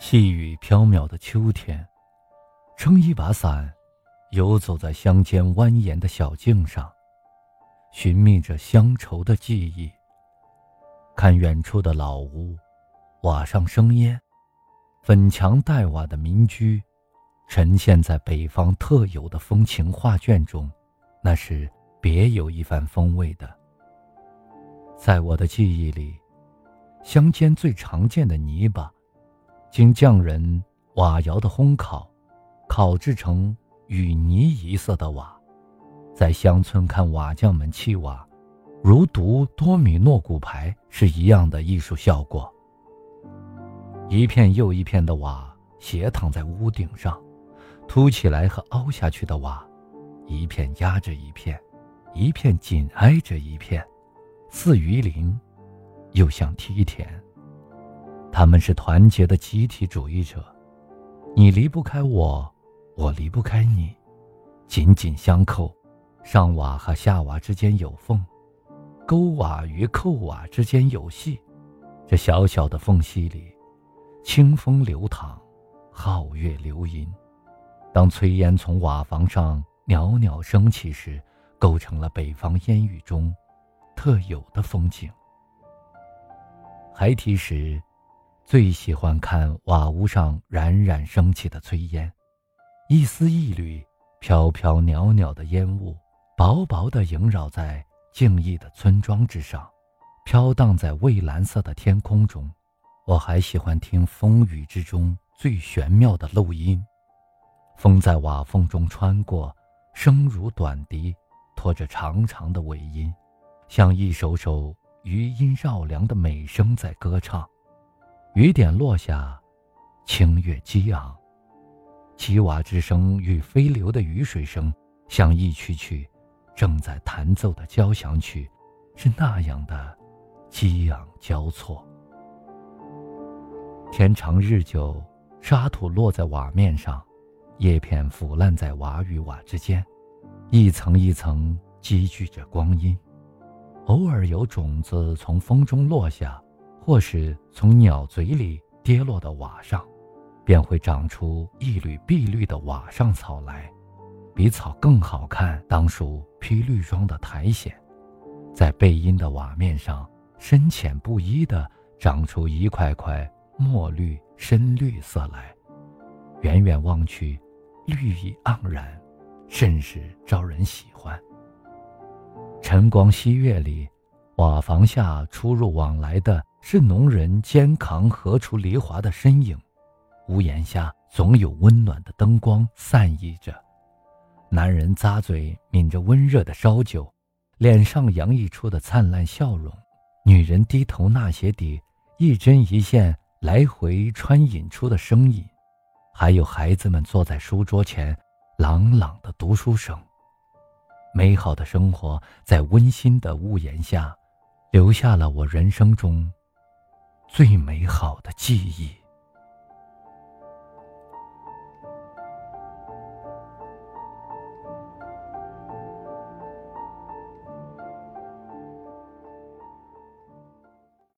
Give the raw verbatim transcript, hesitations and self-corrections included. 细雨飘渺的秋天，撑一把伞，游走在乡间蜿蜒的小径上，寻觅着乡愁的记忆。看远处的老屋，瓦上生烟，粉墙黛瓦的民居，沉陷在北方特有的风情画卷中，那是别有一番风味的。在我的记忆里，乡间最常见的泥巴，经匠人瓦窑的烘烤，烤制成与泥一色的瓦。在乡村看瓦匠们砌瓦，如读多米诺骨牌是一样的艺术效果。一片又一片的瓦斜躺在屋顶上，凸起来和凹下去的瓦，一片压着一片，一片紧挨着一片，似鱼鳞，又像梯田。他们是团结的集体主义者，你离不开我，我离不开你，紧紧相扣。上瓦和下瓦之间有缝，勾瓦与扣瓦之间有隙，这小小的缝隙里，清风流淌，皓月流吟。当炊烟从瓦房上袅袅升起时，构成了北方烟雨中特有的风景。孩提时，最喜欢看瓦屋上冉冉升起的炊烟，一丝一缕飘飘袅袅的烟雾，薄薄地萦绕在静谧的村庄之上，飘荡在蔚蓝色的天空中。我还喜欢听风雨之中最玄妙的漏音，风在瓦缝中穿过，声如短笛，拖着长长的尾音，像一首首余音绕梁的美声在歌唱。雨点落下，清越激昂，鸡瓦之声与飞流的雨水声，像一曲曲正在弹奏的交响曲，是那样的激昂交错。天长日久，沙土落在瓦面上，叶片腐烂在瓦与瓦之间，一层一层积聚着光阴。偶尔有种子从风中落下，或是从鸟嘴里跌落到瓦上，便会长出一缕碧绿的瓦上草来，比草更好看当属披绿装的苔藓。在背阴的瓦面上，深浅不一地长出一块块墨绿深绿色来，远远望去，绿意盎然，甚是招人喜欢。晨光曦月里，瓦房下出入往来的是农人肩扛荷锄犁铧的身影，屋檐下总有温暖的灯光散溢着，男人咂嘴抿着温热的烧酒，脸上洋溢出的灿烂笑容；女人低头纳鞋底，一针一线来回穿引出的声音，还有孩子们坐在书桌前朗朗的读书声。美好的生活在温馨的屋檐下，留下了我人生中最美好的记忆。